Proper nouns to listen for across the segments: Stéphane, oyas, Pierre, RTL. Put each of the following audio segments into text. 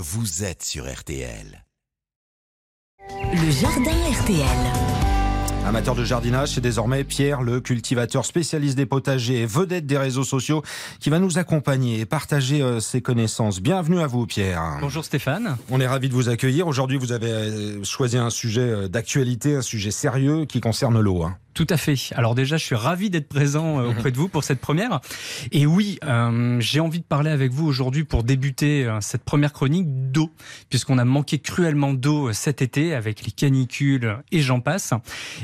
Vous êtes sur RTL. Le jardin RTL. Amateur de jardinage, c'est désormais Pierre, le cultivateur spécialiste des potagers et vedette des réseaux sociaux, qui va nous accompagner et partager ses connaissances. Bienvenue à vous, Pierre. Bonjour Stéphane. On est ravis de vous accueillir. Aujourd'hui, vous avez choisi un sujet d'actualité, un sujet sérieux qui concerne l'eau. Tout à fait. Alors déjà, je suis ravi d'être présent auprès de vous pour cette première. Et oui, j'ai envie de parler avec vous aujourd'hui pour débuter cette première chronique d'eau, puisqu'on a manqué cruellement d'eau cet été avec les canicules et j'en passe.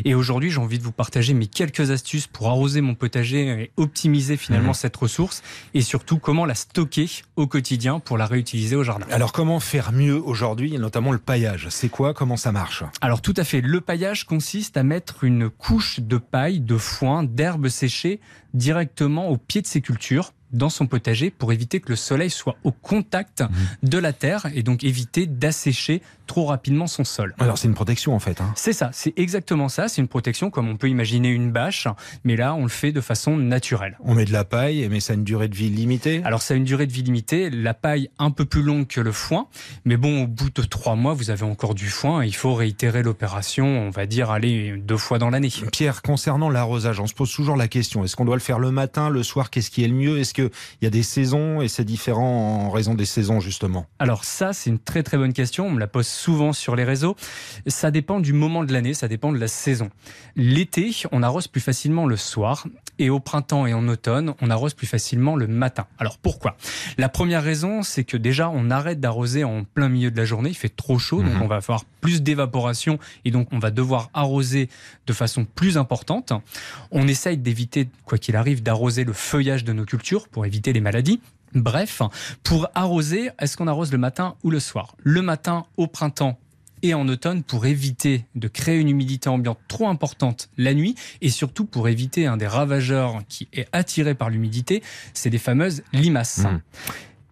Et aujourd'hui, j'ai envie de vous partager mes quelques astuces pour arroser mon potager et optimiser finalement cette ressource et surtout comment la stocker au quotidien pour la réutiliser au jardin. Alors comment faire mieux aujourd'hui, et notamment le paillage? C'est quoi? Comment ça marche? Alors tout à fait. Le paillage consiste à mettre une couche de paille, de foin, d'herbes séchées directement au pied de ses cultures dans son potager pour éviter que le soleil soit au contact de la terre et donc éviter d'assécher trop rapidement son sol. Alors c'est une protection en fait. C'est ça, c'est exactement ça, c'est une protection comme on peut imaginer une bâche, mais là on le fait de façon naturelle. On met de la paille, mais ça a une durée de vie limitée? Alors ça a une durée de vie limitée, la paille un peu plus longue que le foin, mais bon au bout de 3 mois vous avez encore du foin, il faut réitérer l'opération, on va dire aller 2 fois dans l'année. Pierre, concernant l'arrosage, on se pose toujours la question, est-ce qu'on doit le faire le matin, le soir, qu'est-ce qui est le mieux? Est-ce il y a des saisons et c'est différent en raison des saisons justement? Alors ça, c'est une très très bonne question, on me la pose souvent sur les réseaux. Ça dépend du moment de l'année, ça dépend de la saison. L'été, on arrose plus facilement le soir et au printemps et en automne, on arrose plus facilement le matin. Alors pourquoi? La première raison, c'est que déjà, on arrête d'arroser en plein milieu de la journée, il fait trop chaud, donc on va avoir plus d'évaporation et donc on va devoir arroser de façon plus importante. On essaye d'éviter, quoi qu'il arrive, d'arroser le feuillage de nos cultures pour éviter les maladies. Bref, pour arroser, est-ce qu'on arrose le matin ou le soir? Le matin au printemps et en automne pour éviter de créer une humidité ambiante trop importante la nuit et surtout pour éviter un des ravageurs qui est attiré par l'humidité, c'est des fameuses limaces.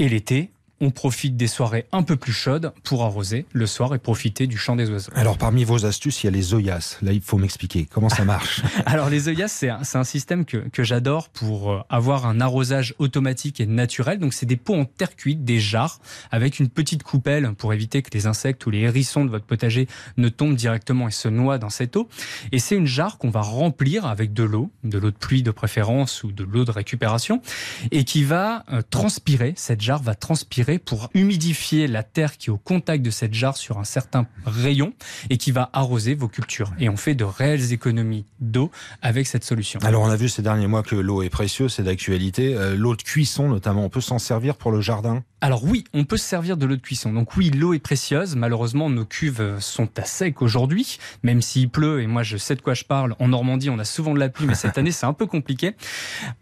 Et l'été, on profite des soirées un peu plus chaudes pour arroser le soir et profiter du chant des oiseaux. Alors parmi vos astuces, il y a les oyas. Là, il faut m'expliquer comment ça marche. Alors les oyas, c'est un système que j'adore pour avoir un arrosage automatique et naturel. Donc c'est des pots en terre cuite, des jarres, avec une petite coupelle pour éviter que les insectes ou les hérissons de votre potager ne tombent directement et se noient dans cette eau. Et c'est une jarre qu'on va remplir avec de l'eau de pluie de préférence ou de l'eau de récupération, et qui va transpirer. Cette jarre va transpirer pour humidifier la terre qui est au contact de cette jarre sur un certain rayon et qui va arroser vos cultures. Et on fait de réelles économies d'eau avec cette solution. Alors on a vu ces derniers mois que l'eau est précieuse, c'est d'actualité. L'eau de cuisson notamment, on peut s'en servir pour le jardin? Alors oui, on peut se servir de l'eau de cuisson. Donc oui, l'eau est précieuse. Malheureusement, nos cuves sont à sec aujourd'hui, même s'il pleut. Et moi, je sais de quoi je parle. En Normandie, on a souvent de la pluie, mais cette année, c'est un peu compliqué.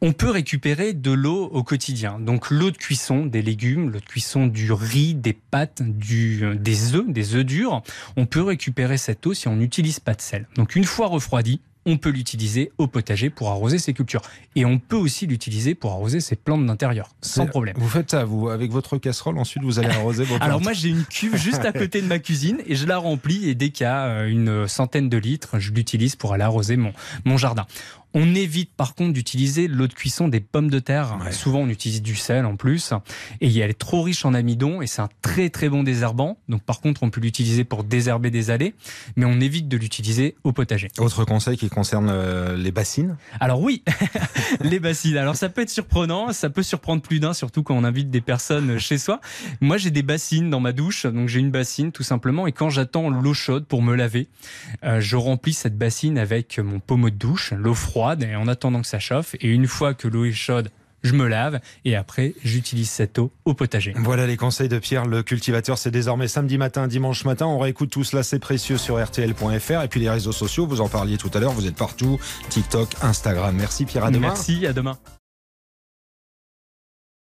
On peut récupérer de l'eau au quotidien. Donc l'eau de cuisson des légumes, l'eau de cuisson du riz, des pâtes, des œufs durs. On peut récupérer cette eau si on n'utilise pas de sel. Donc une fois refroidie, on peut l'utiliser au potager pour arroser ses cultures. Et on peut aussi l'utiliser pour arroser ses plantes d'intérieur, sans problème. Vous faites ça, vous, avec votre casserole, ensuite vous allez arroser vos plantes? Alors moi, j'ai une cuve juste à côté de ma cuisine et je la remplis. Et dès qu'il y a une centaine de litres, je l'utilise pour aller arroser mon jardin. On évite par contre d'utiliser l'eau de cuisson des pommes de terre. Ouais. Souvent, on utilise du sel en plus. Et elle est trop riche en amidon et c'est un très très bon désherbant. Donc par contre, on peut l'utiliser pour désherber des allées, mais on évite de l'utiliser au potager. Autre conseil qui concerne les bassines? Alors oui, les bassines. Alors ça peut être surprenant, ça peut surprendre plus d'un, surtout quand on invite des personnes chez soi. Moi, j'ai des bassines dans ma douche, donc j'ai une bassine tout simplement. Et quand j'attends l'eau chaude pour me laver, je remplis cette bassine avec mon pommeau de douche, l'eau froide. Et en attendant que ça chauffe, et une fois que l'eau est chaude, je me lave et après j'utilise cette eau au potager. Voilà les conseils de Pierre, le cultivateur. C'est désormais samedi matin, dimanche matin. On réécoute tout cela, c'est précieux sur RTL.fr et puis les réseaux sociaux, vous en parliez tout à l'heure, vous êtes partout, TikTok, Instagram. Merci Pierre, à demain. Merci, à demain.